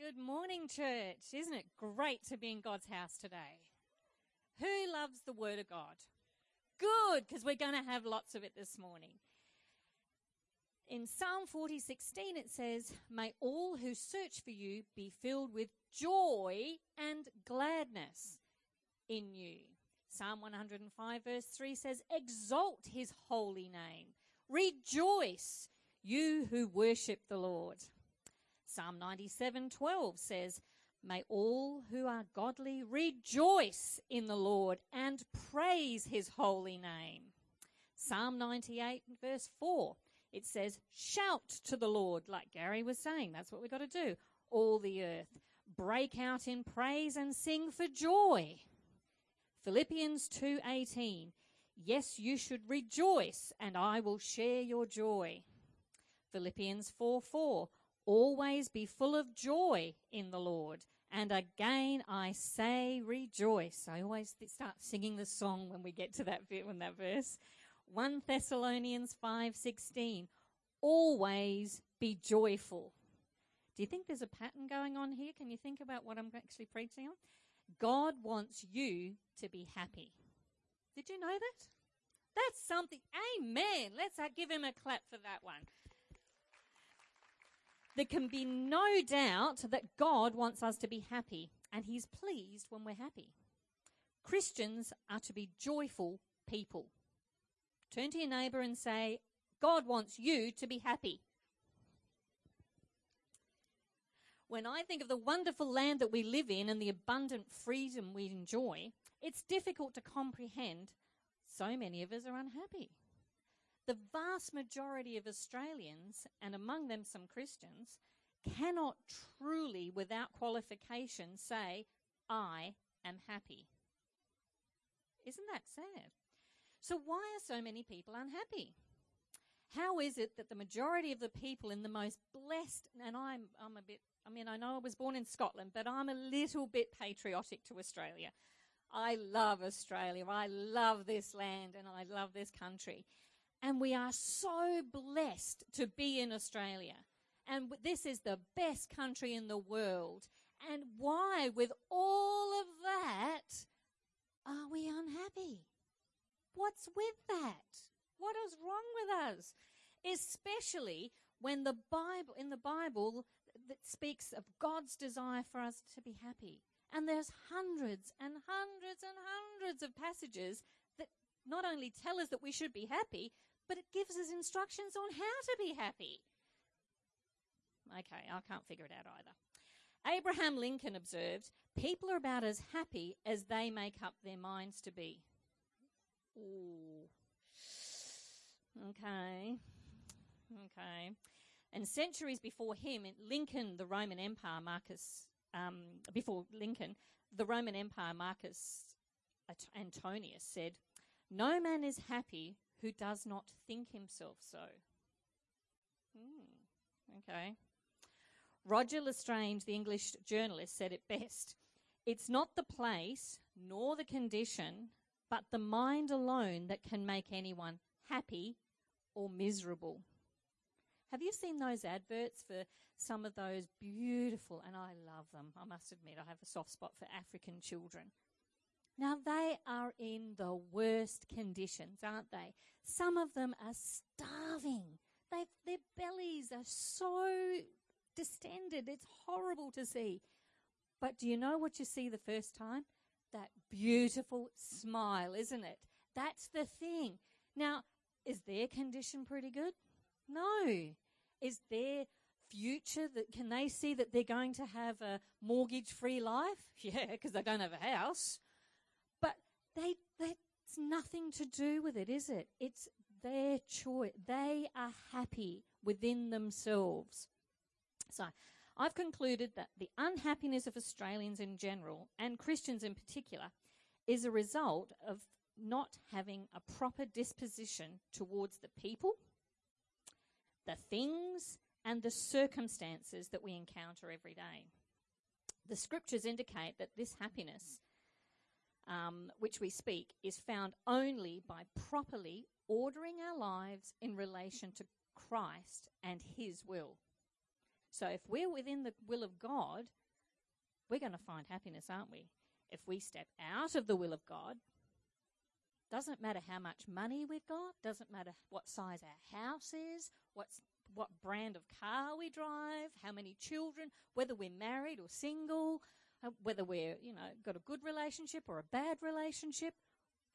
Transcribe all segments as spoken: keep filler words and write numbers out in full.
Good morning, church. Isn't it great to be in God's house today? Who loves the Word of God? Good, because we're going to have lots of it this morning. In Psalm forty sixteen, it says, "May all who search for you be filled with joy and gladness in you." Psalm one hundred five, verse three says, "Exalt his holy name. Rejoice, you who worship the Lord." Psalm ninety-seven twelve says, "May all who are godly rejoice in the Lord and praise his holy name." Psalm ninety-eight, verse four, it says, "Shout to the Lord," like Gary was saying. That's what we've got to do. "All the earth, break out in praise and sing for joy." Philippians two eighteen, "Yes, you should rejoice, and I will share your joy." Philippians four four, "Always be full of joy in the Lord. And again, I say, rejoice." I always start singing the song when we get to that bit, when that verse. First Thessalonians five sixteen, "Always be joyful." Do you think there's a pattern going on here? Can you think about what I'm actually preaching on? God wants you to be happy. Did you know that? That's something. Amen. Let's give him a clap for that one. There can be no doubt that God wants us to be happy, and he's pleased when we're happy. Christians are to be joyful people. Turn to your neighbour and say, "God wants you to be happy." When I think of the wonderful land that we live in and the abundant freedom we enjoy, it's difficult to comprehend so many of us are unhappy. The vast majority of Australians, and among them some Christians, cannot truly, without qualification, say, "I am happy." Isn't that sad? So why are so many people unhappy? How is it that the majority of the people in the most blessed, and I'm, I'm a bit, I mean, I know I was born in Scotland, but I'm a little bit patriotic to Australia. I love Australia. I love this land and I love this country. And we are so blessed to be in Australia. And this is the best country in the world. And why, with all of that, are we unhappy? What's with that? What is wrong with us? Especially when the Bible, in the Bible, that speaks of God's desire for us to be happy. And there's hundreds and hundreds and hundreds of passages that not only tell us that we should be happy, but it gives us instructions on how to be happy. Okay, I can't figure it out either. Abraham Lincoln observed, "People are about as happy as they make up their minds to be." Ooh. Okay. Okay. And centuries before him, Lincoln, the Roman Empire, Marcus, um, before Lincoln, the Roman Empire, Marcus Antonius said, "No man is happy who does not think himself so." Hmm, okay. Roger Lestrange, the English journalist, said it best, "It's not the place nor the condition, but the mind alone that can make anyone happy or miserable." Have you seen those adverts for some of those beautiful, and I love them, I must admit, I have a soft spot for African children. Now, they are in the worst conditions, aren't they? Some of them are starving. They've, their bellies are so distended. It's horrible to see. But do you know what you see the first time? That beautiful smile, isn't it? That's the thing. Now, is their condition pretty good? No. Is their future, that can they see that they're going to have a mortgage-free life? Yeah, because they don't have a house. They, that's nothing to do with it, is it? It's their choice. They are happy within themselves. So I've concluded that the unhappiness of Australians in general, and Christians in particular, is a result of not having a proper disposition towards the people, the things, and the circumstances that we encounter every day. The scriptures indicate that this happiness Um, which we speak, is found only by properly ordering our lives in relation to Christ and his will. So if we're within the will of God, we're going to find happiness, aren't we? If we step out of the will of God, doesn't matter how much money we've got, doesn't matter what size our house is, what's, what brand of car we drive, how many children, whether we're married or single, whether we're, you know, got a good relationship or a bad relationship,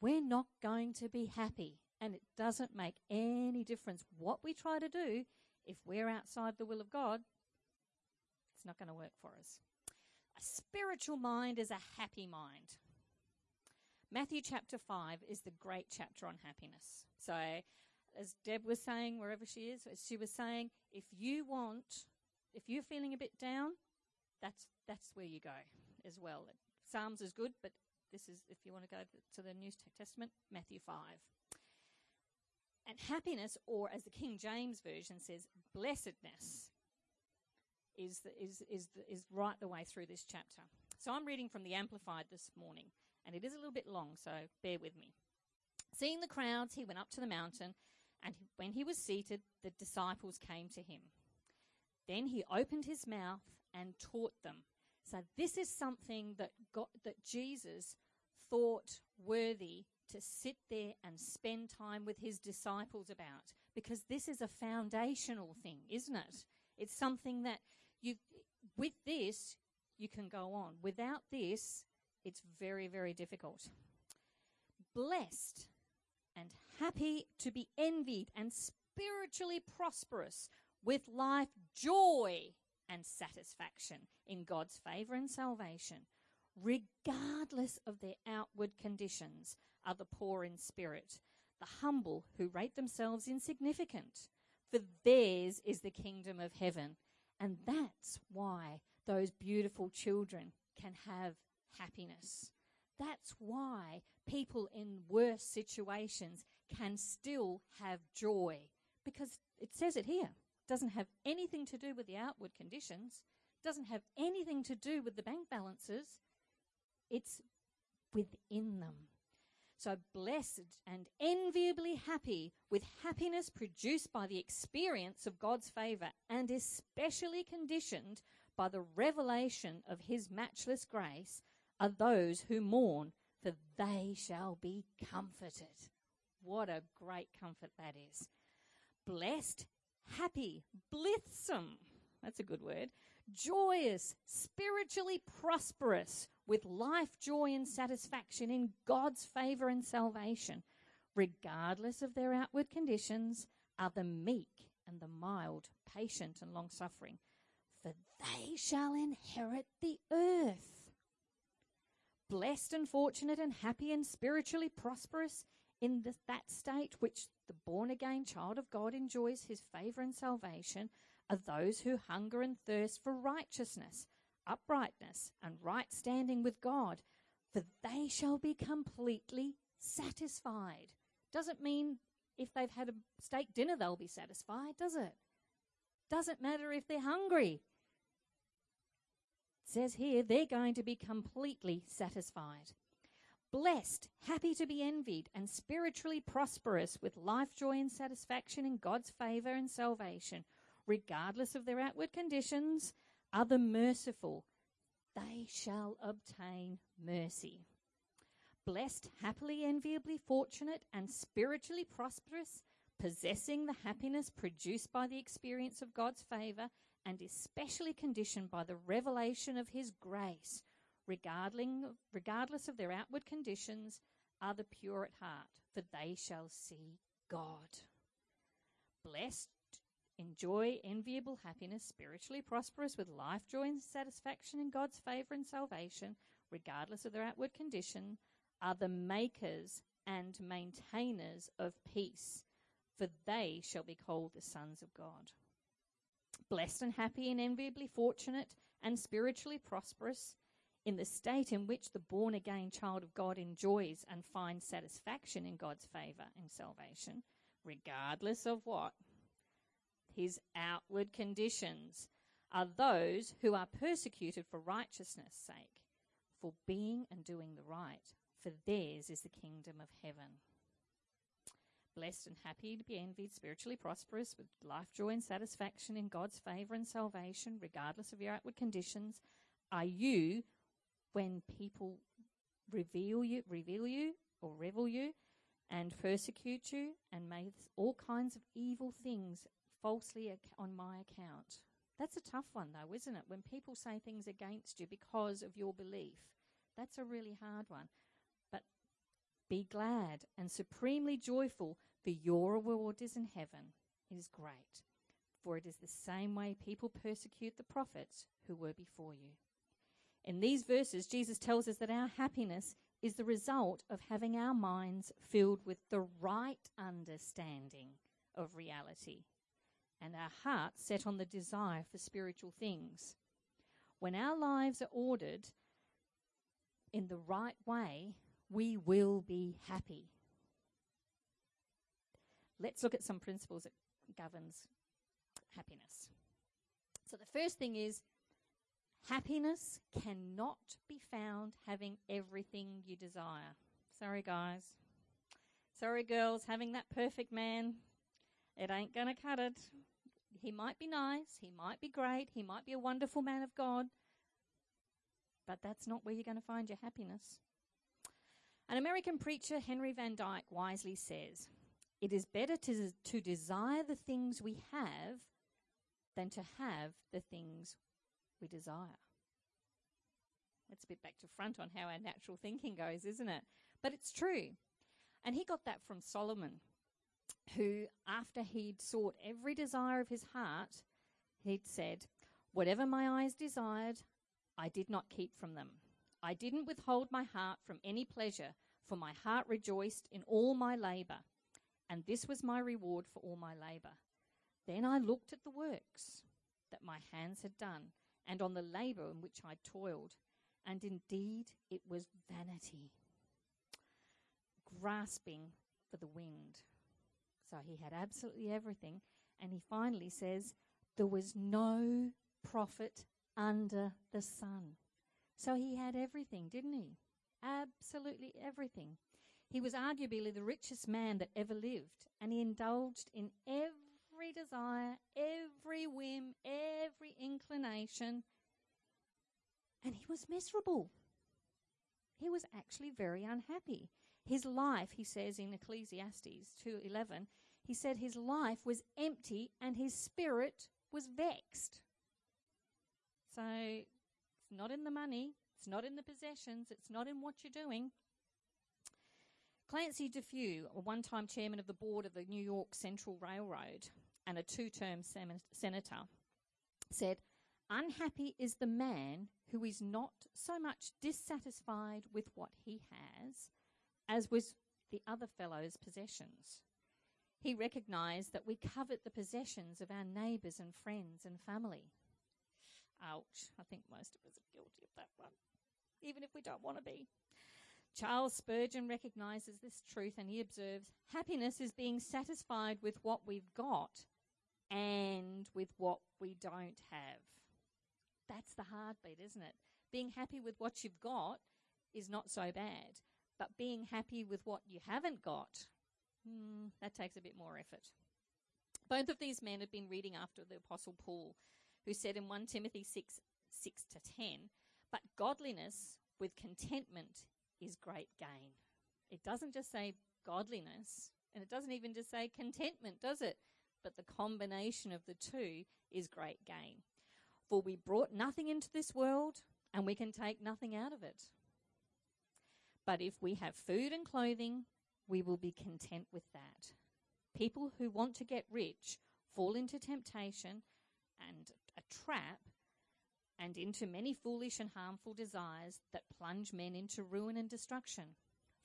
we're not going to be happy. And it doesn't make any difference what we try to do. If we're outside the will of God, it's not going to work for us. A spiritual mind is a happy mind. Matthew chapter five is the great chapter on happiness. So as Deb was saying, wherever she is, as she was saying, if you want, if you're feeling a bit down, that's that's where you go as well. Psalms is good, but this is, if you want to go to the New Testament, Matthew five. And happiness, or as the King James Version says, blessedness, is the, is is the, is right the way through this chapter. So I'm reading from the Amplified this morning, and it is a little bit long, so bear with me. Seeing the crowds, he went up to the mountain, and when he was seated, the disciples came to him. Then he opened his mouth and taught them. So this is something that God, that Jesus thought worthy to sit there and spend time with his disciples about, because this is a foundational thing, isn't it? It's something that you, with this, you can go on. Without this, it's very, very difficult. Blessed and happy to be envied and spiritually prosperous, with life, joy and satisfaction in God's favour and salvation. Regardless of their outward conditions, are the poor in spirit, the humble who rate themselves insignificant, for theirs is the kingdom of heaven. And that's why those beautiful children can have happiness. That's why people in worse situations can still have joy, because it says it here. It doesn't have anything to do with the outward conditions, doesn't have anything to do with the bank balances. It's within them. So blessed and enviably happy with happiness produced by the experience of God's favour, and especially conditioned by the revelation of his matchless grace, are those who mourn, for they shall be comforted. What a great comfort that is. Blessed, happy, blithesome. That's a good word. Joyous, spiritually prosperous, with life, joy and satisfaction in God's favour and salvation. Regardless of their outward conditions, are the meek and the mild, patient and long-suffering, for they shall inherit the earth. Blessed and fortunate and happy and spiritually prosperous in the, that state which the born-again child of God enjoys his favour and salvation, are those who hunger and thirst for righteousness, uprightness, and right standing with God, for they shall be completely satisfied. Doesn't mean if they've had a steak dinner they'll be satisfied, does it? Doesn't matter if they're hungry. It says here they're going to be completely satisfied. Blessed, happy to be envied, and spiritually prosperous, with life, joy, and satisfaction in God's favour and salvation. Regardless of their outward conditions, are the merciful, they shall obtain mercy. Blessed, happily, enviably fortunate, and spiritually prosperous, possessing the happiness produced by the experience of God's favour, and especially conditioned by the revelation of his grace, regardless of their outward conditions, are the pure at heart, for they shall see God. Blessed, enjoy enviable happiness, spiritually prosperous, with life, joy and satisfaction in God's favour and salvation, regardless of their outward condition, are the makers and maintainers of peace, for they shall be called the sons of God. Blessed and happy and enviably fortunate and spiritually prosperous in the state in which the born-again child of God enjoys and finds satisfaction in God's favour and salvation, regardless of what? His outward conditions, are those who are persecuted for righteousness' sake, for being and doing the right, for theirs is the kingdom of heaven. blessed and happy to be envied, spiritually prosperous, with life joy and satisfaction in God's favour and salvation, regardless of your outward conditions, are you when people reveal you, reveal you or revel you and persecute you and make all kinds of evil things falsely on my account. That's a tough one though, isn't it? When people say things against you because of your belief, that's a really hard one. But be glad and supremely joyful, for your reward is in heaven. It is great. For it is the same way people persecute the prophets who were before you. In these verses, Jesus tells us that our happiness is the result of having our minds filled with the right understanding of reality and our hearts set on the desire for spiritual things. When our lives are ordered in the right way, we will be happy. Let's look at some principles that governs happiness. So the first thing is, happiness cannot be found having everything you desire. Sorry, guys. Sorry, girls. Having that perfect man, it ain't going to cut it. He might be nice. He might be great. He might be a wonderful man of God. But that's not where you're going to find your happiness. An American preacher, Henry Van Dyke, wisely says, "It is better to, to desire the things we have than to have the things we desire." That's a bit back to front on how our natural thinking goes, isn't it? But it's true. And he got that from Solomon, who, after he'd sought every desire of his heart, he'd said, "Whatever my eyes desired, I did not keep from them. I didn't withhold my heart from any pleasure, for my heart rejoiced in all my labor, and this was my reward for all my labor. Then I looked at the works that my hands had done, and on the labour in which I toiled, and indeed it was vanity, grasping for the wind." So he had absolutely everything, and he finally says, "There was no profit under the sun." So he had everything, didn't he? Absolutely everything. He was arguably the richest man that ever lived, and he indulged in everything. Every desire, every whim, every inclination, and he was miserable. He was actually very unhappy. His life, he says in Ecclesiastes two eleven, he said his life was empty and his spirit was vexed. So it's not in the money, it's not in the possessions, it's not in what you're doing. Clancy DeFew, a one-time chairman of the board of the New York Central Railroad and a two-term sem- senator, said, "Unhappy is the man who is not so much dissatisfied with what he has as with the other fellow's possessions." He recognised that we covet the possessions of our neighbours and friends and family. Ouch, I think most of us are guilty of that one, even if we don't want to be. Charles Spurgeon recognises this truth, and he observes, "Happiness is being satisfied with what we've got and with what we don't have." That's the hard bit, isn't it? Being happy with what you've got is not so bad, but being happy with what you haven't got, hmm, that takes a bit more effort. Both of these men had been reading after the Apostle Paul, who said in First Timothy six, six to ten, "But godliness with contentment is great gain." It doesn't just say godliness, and it doesn't even just say contentment, does it? But the combination of the two is great gain. "For we brought nothing into this world, and we can take nothing out of it. But if we have food and clothing, we will be content with that." People who want to get rich fall into temptation and a trap, and into many foolish and harmful desires that plunge men into ruin and destruction.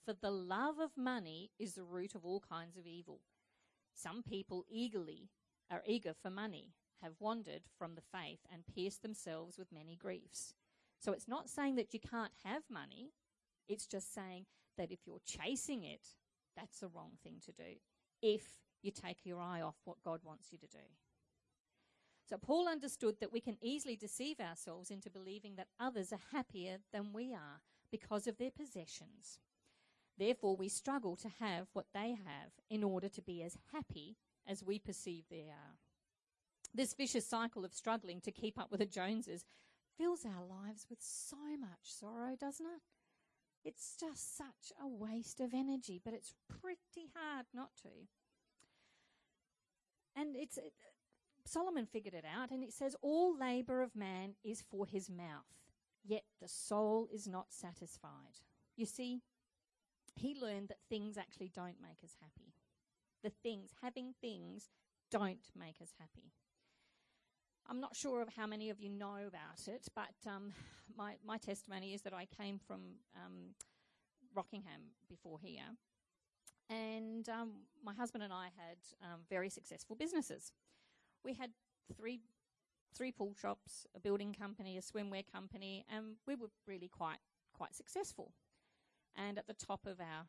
"For the love of money is the root of all kinds of evil. Some people eagerly are eager for money, have wandered from the faith and pierced themselves with many griefs." So it's not saying that you can't have money. It's just saying that if you're chasing it, that's the wrong thing to do, if you take your eye off what God wants you to do. So Paul understood that we can easily deceive ourselves into believing that others are happier than we are because of their possessions. Therefore, we struggle to have what they have in order to be as happy as we perceive they are. This vicious cycle of struggling to keep up with the Joneses fills our lives with so much sorrow, doesn't it? It's just such a waste of energy, but it's pretty hard not to. And it's it, Solomon figured it out, and it says, all labour of man is for his mouth, yet the soul is not satisfied. You see, he learned that things actually don't make us happy. The things, having things, don't make us happy. I'm not sure of how many of you know about it, but um, my, my testimony is that I came from um, Rockingham before here, and um, my husband and I had um, very successful businesses. We had three, three pool shops, a building company, a swimwear company, and we were really quite, quite successful. And at the top of our,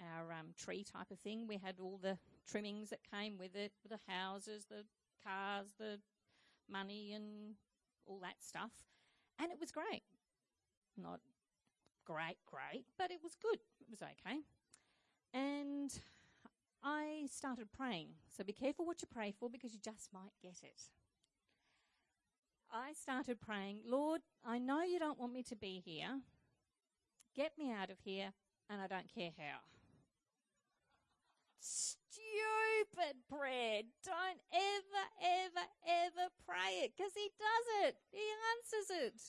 our um, tree type of thing, we had all the trimmings that came with it, the houses, the cars, the money and all that stuff, and it was great. Not great, great, but it was good. It was okay. And I started praying. So be careful what you pray for, because you just might get it. I started praying, Lord, I know you don't want me to be here. Get me out of here, and I don't care how. Stupid prayer. Don't ever, ever, ever pray it, because he does it. He answers it.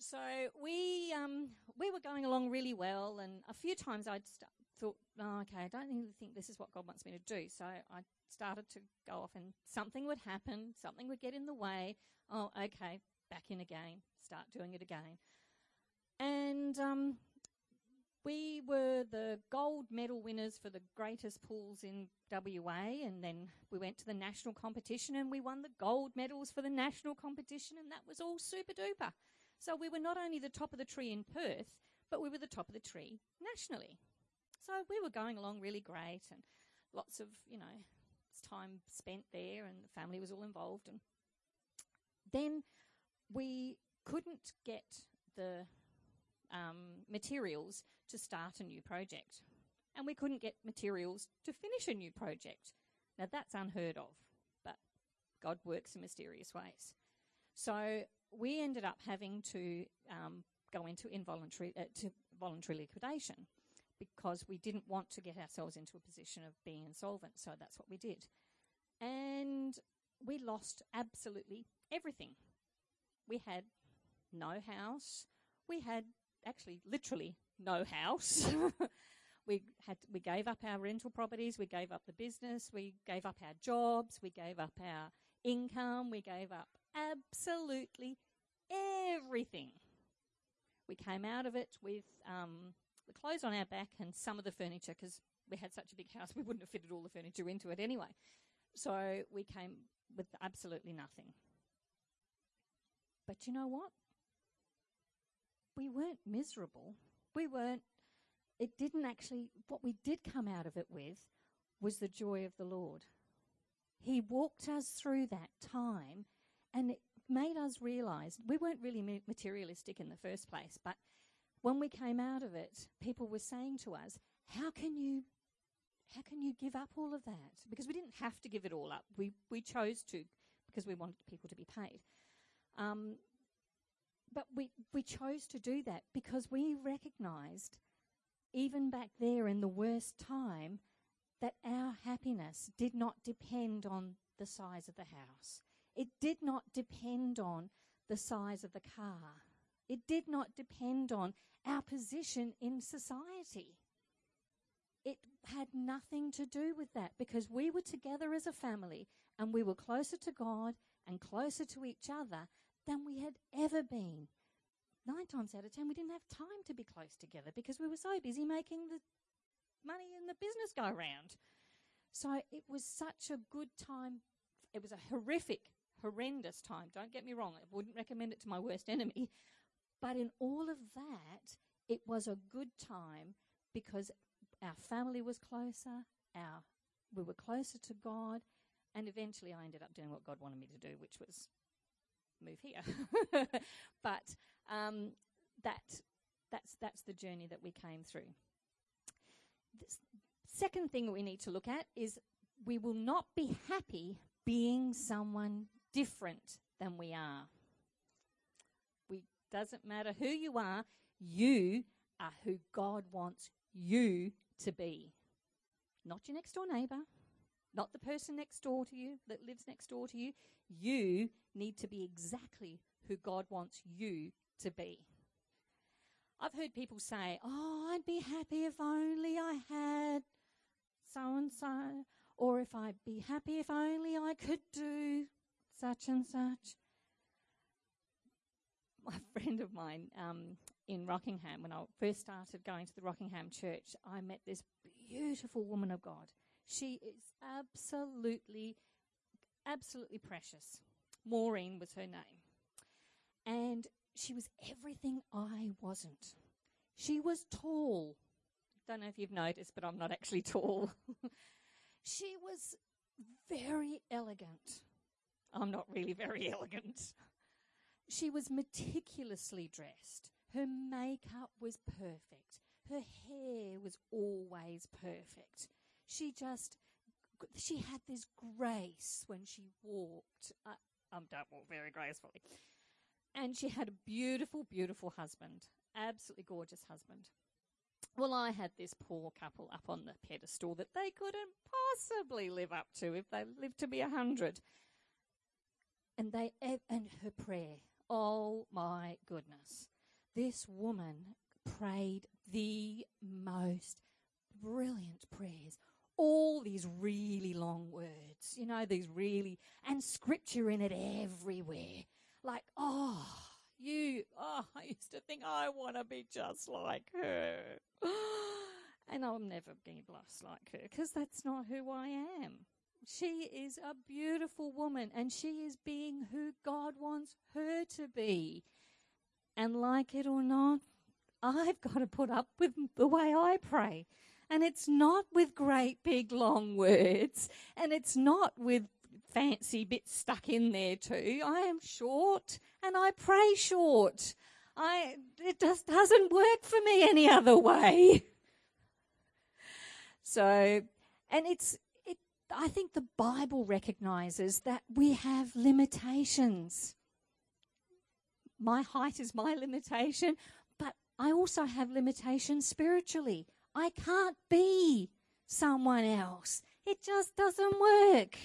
So we um, we were going along really well, and a few times I st- thought, oh, okay, I don't really think this is what God wants me to do. So I started to go off, and something would happen. Something would get in the way. Oh, okay, back in again. Start doing it again. And um, we were the gold medal winners for the greatest pools in W A, and then we went to the national competition and we won the gold medals for the national competition, and that was all super duper. So we were not only the top of the tree in Perth, but we were the top of the tree nationally. So we were going along really great, and lots of, you know, time spent there, and the family was all involved. And then we couldn't get the Um, materials to start a new project, and we couldn't get materials to finish a new project. Now that's unheard of, but God works in mysterious ways. So we ended up having to um, go into involuntary uh, to voluntary liquidation, because we didn't want to get ourselves into a position of being insolvent. So that's what we did, and we lost absolutely everything. We had no house. We had actually literally no house. we had we gave up our rental properties, we gave up the business, we gave up our jobs, we gave up our income, we gave up absolutely everything. We came out of it with um, the clothes on our back and some of the furniture, because we had such a big house we wouldn't have fitted all the furniture into it anyway. So we came with absolutely nothing. But you know what? We weren't miserable. We weren't, it didn't actually, what we did come out of it with was the joy of the Lord. He walked us through that time, and it made us realise, we weren't really materialistic in the first place, but when we came out of it, people were saying to us, how can you, how can you give up all of that? Because we didn't have to give it all up. We, we chose to, because we wanted people to be paid. Um, But we, we chose to do that because we recognised, even back there in the worst time, that our happiness did not depend on the size of the house. It did not depend on the size of the car. It did not depend on our position in society. It had nothing to do with that, because we were together as a family, and we were closer to God and closer to each other than we had ever been. Nine times out of ten, we didn't have time to be close together because we were so busy making the money and the business go round. So it was such a good time. It was a horrific, horrendous time. Don't get me wrong. I wouldn't recommend it to my worst enemy. But in all of that, it was a good time because our family was closer, our we were closer to God, and eventually I ended up doing what God wanted me to do, which was move here. But um, that that's that's the journey that we came through. The second thing we need to look at is we will not be happy being someone different than we are. We doesn't matter who you are, you are who God wants you to be. Not your next door neighbour, not the person next door to you that lives next door to you. You need to be exactly who God wants you to be. I've heard people say, oh, I'd be happy if only I had so-and-so, or if I'd be happy if only I could do such and such. My friend of mine um, in Rockingham, when I first started going to the Rockingham church, I met this beautiful woman of God. She is absolutely, absolutely precious. Maureen was her name. And she was everything I wasn't. She was tall. Don't know if you've noticed, but I'm not actually tall. She was very elegant. I'm not really very elegant. She was meticulously dressed. Her makeup was perfect. Her hair was always perfect. She just, she had this grace when she walked. I, I don't walk very gracefully. And she had a beautiful, beautiful husband, absolutely gorgeous husband. Well, I had this poor couple up on the pedestal that they couldn't possibly live up to if they lived to be a hundred. And they and her prayer, oh my goodness, this woman prayed the most brilliant prayers. All these really long words, you know, these really, and scripture in it everywhere. Like, oh, you, oh, I used to think I want to be just like her. And I'm never being blessed like her because that's not who I am. She is a beautiful woman and she is being who God wants her to be. And like it or not, I've got to put up with the way I pray. And it's not with great big long words and it's not with fancy bits stuck in there too. I am short and I pray short. I it just doesn't work for me any other way. So, and it's it. I think the Bible recognises that we have limitations. My height is my limitation, but I also have limitations spiritually. I can't be someone else. It just doesn't work.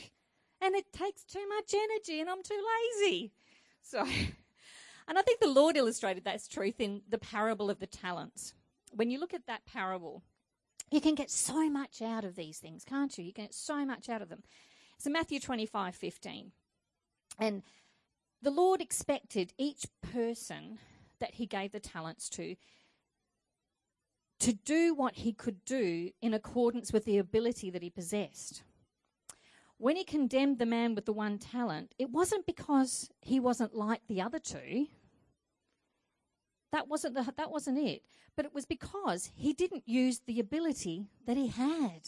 And it takes too much energy and I'm too lazy. So, and I think the Lord illustrated that truth in the parable of the talents. When you look at that parable, you can get so much out of these things, can't you? You can get so much out of them. So Matthew twenty-five fifteen. And the Lord expected each person that he gave the talents to to do what he could do in accordance with the ability that he possessed. When he condemned the man with the one talent, it wasn't because he wasn't like the other two. That wasn't the, that wasn't it. But it was because he didn't use the ability that he had.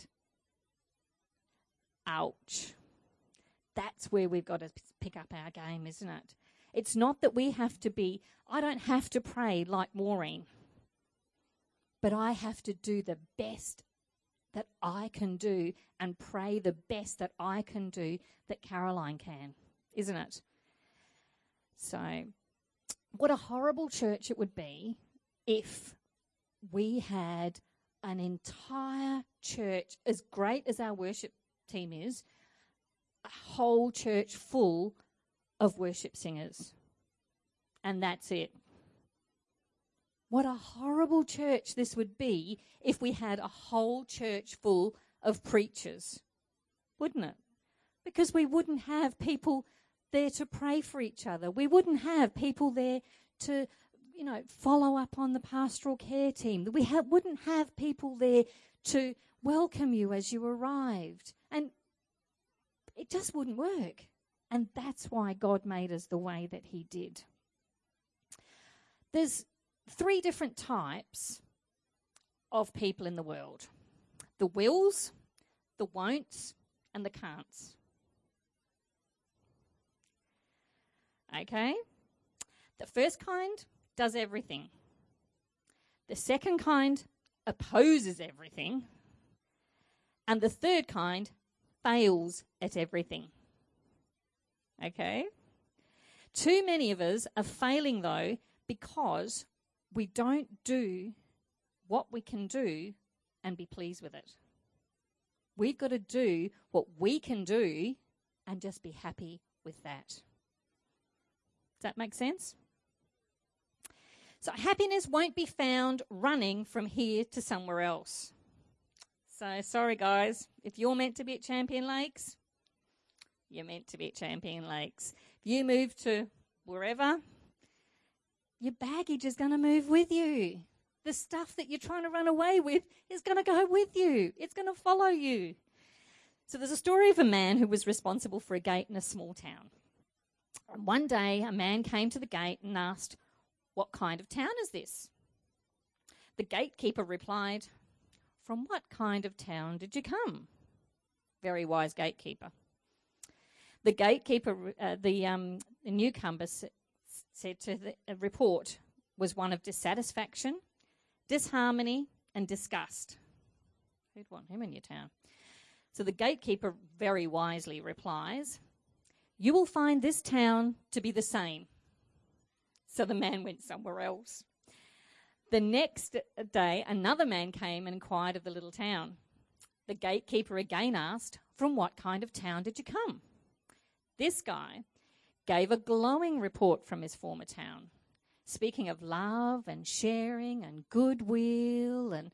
Ouch. That's where we've got to pick up our game, isn't it? It's not that we have to be, I don't have to pray like Maureen, but I have to do the best that I can do and pray the best that I can do that Caroline can, isn't it? So what a horrible church it would be if we had an entire church, as great as our worship team is, a whole church full of worship singers. And that's it. What a horrible church this would be if we had a whole church full of preachers, wouldn't it? Because we wouldn't have people there to pray for each other. We wouldn't have people there to, you know, follow up on the pastoral care team. We ha- wouldn't have people there to welcome you as you arrived. And it just wouldn't work. And that's why God made us the way that he did. There's three different types of people in the world. The wills, the won'ts, and the can'ts. Okay? The first kind does everything. The second kind opposes everything. And the third kind fails at everything. Okay? Too many of us are failing, though, because we don't do what we can do and be pleased with it. We've got to do what we can do and just be happy with that. Does that make sense? So happiness won't be found running from here to somewhere else. So sorry, guys. If you're meant to be at Champion Lakes, you're meant to be at Champion Lakes. If you move to wherever, your baggage is going to move with you. The stuff that you're trying to run away with is going to go with you. It's going to follow you. So there's a story of a man who was responsible for a gate in a small town. And one day, a man came to the gate and asked, "What kind of town is this?" The gatekeeper replied, "From what kind of town did you come?" Very wise gatekeeper. The gatekeeper, uh, the, um, the newcomer s- said to the uh, report was one of dissatisfaction, disharmony, and disgust. Who'd want him in your town? So the gatekeeper very wisely replies, "You will find this town to be the same." So the man went somewhere else. The next day, another man came and inquired of the little town. The gatekeeper again asked, "From what kind of town did you come?" This guy gave a glowing report from his former town, speaking of love and sharing and goodwill, and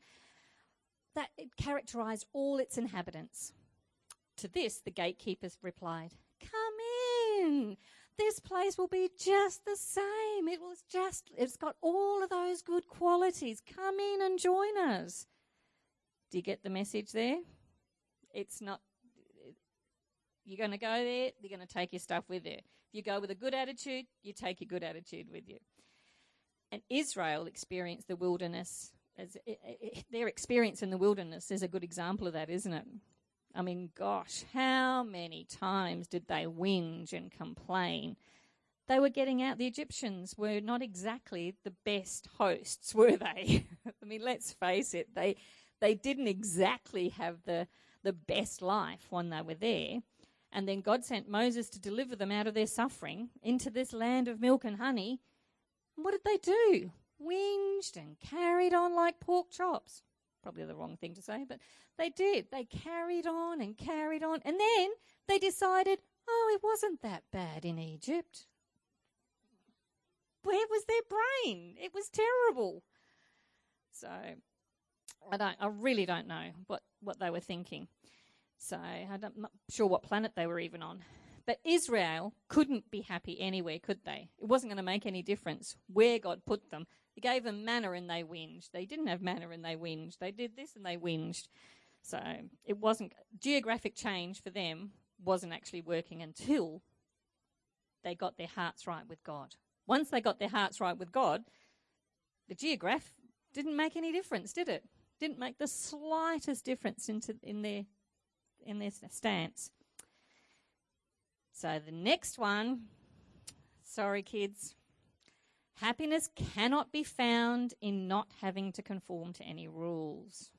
that it characterised all its inhabitants. To this, the gatekeeper replied, "Come in. This place will be just the same. It was just, it's got all of those good qualities. Come in and join us." Do you get the message there? It's not, you're going to go there, you're going to take your stuff with you. If you go with a good attitude, you take your good attitude with you. And Israel experienced the wilderness. As it, it, their experience in the wilderness is a good example of that, isn't it? I mean, gosh, how many times did they whinge and complain? They were getting out. The Egyptians were not exactly the best hosts, were they? I mean, let's face it, they they didn't exactly have the, the best life when they were there. And then God sent Moses to deliver them out of their suffering into this land of milk and honey. And what did they do? Whinged and carried on like pork chops. Probably the wrong thing to say, but they did. They carried on and carried on. And then they decided, oh, it wasn't that bad in Egypt. Where was their brain? It was terrible. So I don't. I really don't know what, what they were thinking. So I'm not sure what planet they were even on. But Israel couldn't be happy anywhere, could they? It wasn't going to make any difference where God put them. He gave them manna and they whinged. They didn't have manna and they whinged. They did this and they whinged. So it wasn't, geographic change for them wasn't actually working until they got their hearts right with God. Once they got their hearts right with God, the geograph didn't make any difference, did it? Didn't make the slightest difference into in their in their stance. So the next one, sorry kids. Happiness cannot be found in not having to conform to any rules.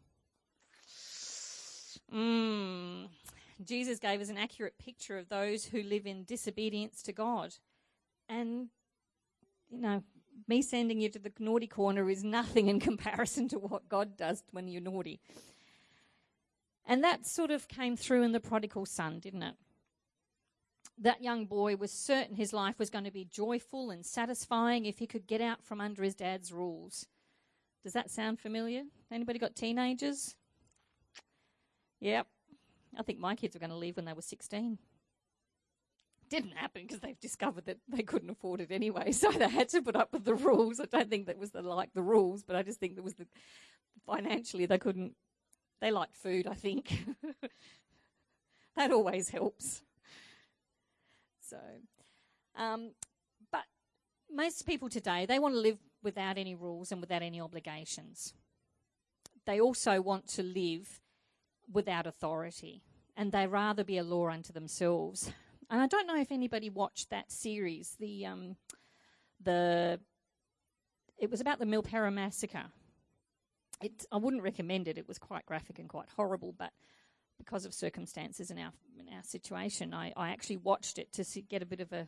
Mm. Jesus gave us an accurate picture of those who live in disobedience to God. And, you know, me sending you to the naughty corner is nothing in comparison to what God does when you're naughty. And that sort of came through in the prodigal son, didn't it? That young boy was certain his life was going to be joyful and satisfying if he could get out from under his dad's rules. Does that sound familiar? Anybody got teenagers? Yep. I think my kids were going to leave when they were sixteen. Didn't happen because they've discovered that they couldn't afford it anyway, so they had to put up with the rules. I don't think that was the, like the rules, but I just think that was the financially they couldn't. They liked food, I think. That always helps. So, um, but most people today, they want to live without any rules and without any obligations. They also want to live without authority, and they rather be a law unto themselves. And I don't know if anybody watched that series. The um, the it was about the Milpera Massacre. It I wouldn't recommend it. It was quite graphic and quite horrible, but because of circumstances in our in our situation, I, I actually watched it to see, get a bit of a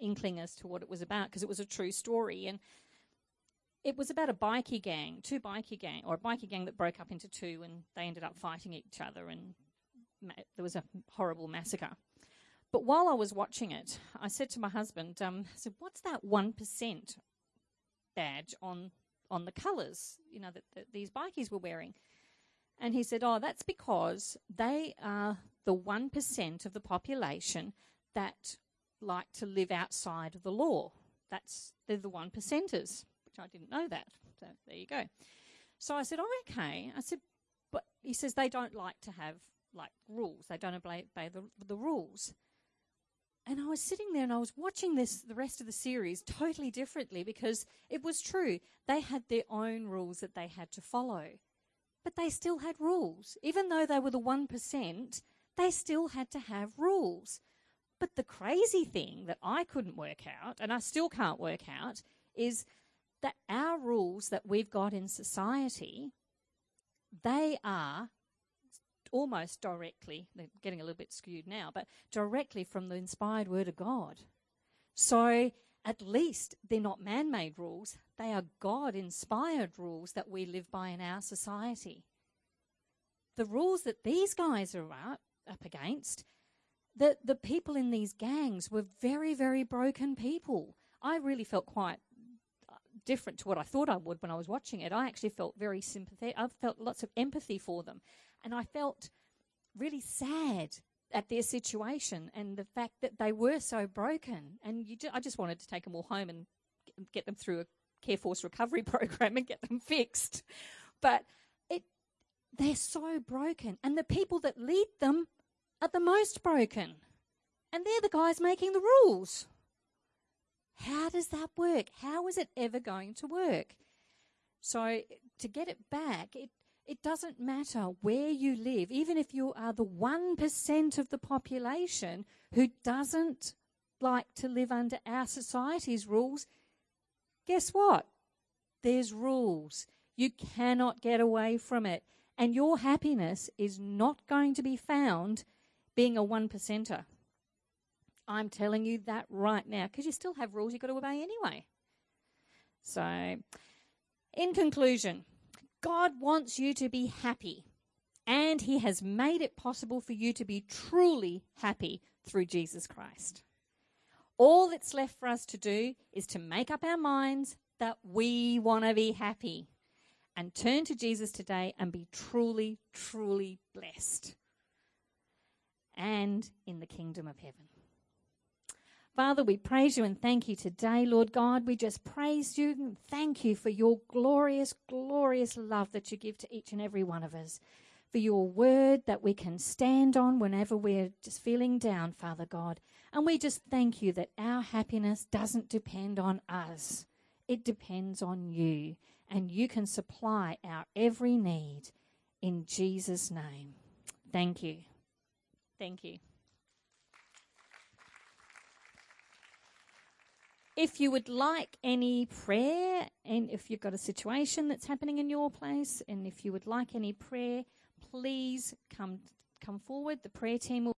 inkling as to what it was about, because it was a true story. And it was about a bikie gang, two bikie gang, or a bikie gang that broke up into two, and they ended up fighting each other, and ma there was a horrible massacre. But while I was watching it, I said to my husband, um, I said, what's that one percent badge on on the colours, you know, that, that these bikies were wearing? And he said, oh, that's because they are the one percent of the population that like to live outside of the law. That's, they're the one percenters. I didn't know that, so there you go. So I said, oh, okay. I said, but he says they don't like to have, like, rules. They don't obey the, the rules. And I was sitting there and I was watching this, the rest of the series, totally differently, because it was true. They had their own rules that they had to follow, but they still had rules. Even though they were the one percent, they still had to have rules. But the crazy thing that I couldn't work out, and I still can't work out, is that our rules that we've got in society, they are almost directly, they're getting a little bit skewed now, but directly from the inspired word of God. So at least they're not man-made rules, they are God-inspired rules that we live by in our society. The rules that these guys are up, up against, the, the people in these gangs were very, very broken people. I really felt quite different to what I thought I would when I was watching it. I actually felt very sympathetic. I felt lots of empathy for them. And I felt really sad at their situation and the fact that they were so broken. And you ju I just wanted to take them all home and get them through a Care Force recovery program and get them fixed. But it, they're so broken. And the people that lead them are the most broken. And they're the guys making the rules. How does that work? How is it ever going to work? So to get it back, it, it doesn't matter where you live, even if you are the one percent of the population who doesn't like to live under our society's rules, guess what? There's rules. You cannot get away from it. And your happiness is not going to be found being a one percenter. I'm telling you that right now, because you still have rules you've got to obey anyway. So, in conclusion, God wants you to be happy, and he has made it possible for you to be truly happy through Jesus Christ. All that's left for us to do is to make up our minds that we want to be happy and turn to Jesus today and be truly, truly blessed and in the kingdom of heaven. Father, we praise you and thank you today, Lord God. We just praise you and thank you for your glorious, glorious love that you give to each and every one of us, for your word that we can stand on whenever we're just feeling down, Father God. And we just thank you that our happiness doesn't depend on us. It depends on you, and you can supply our every need in Jesus' name. Thank you. Thank you. If you would like any prayer, and if you've got a situation that's happening in your place, and if you would like any prayer, please come come forward. The prayer team will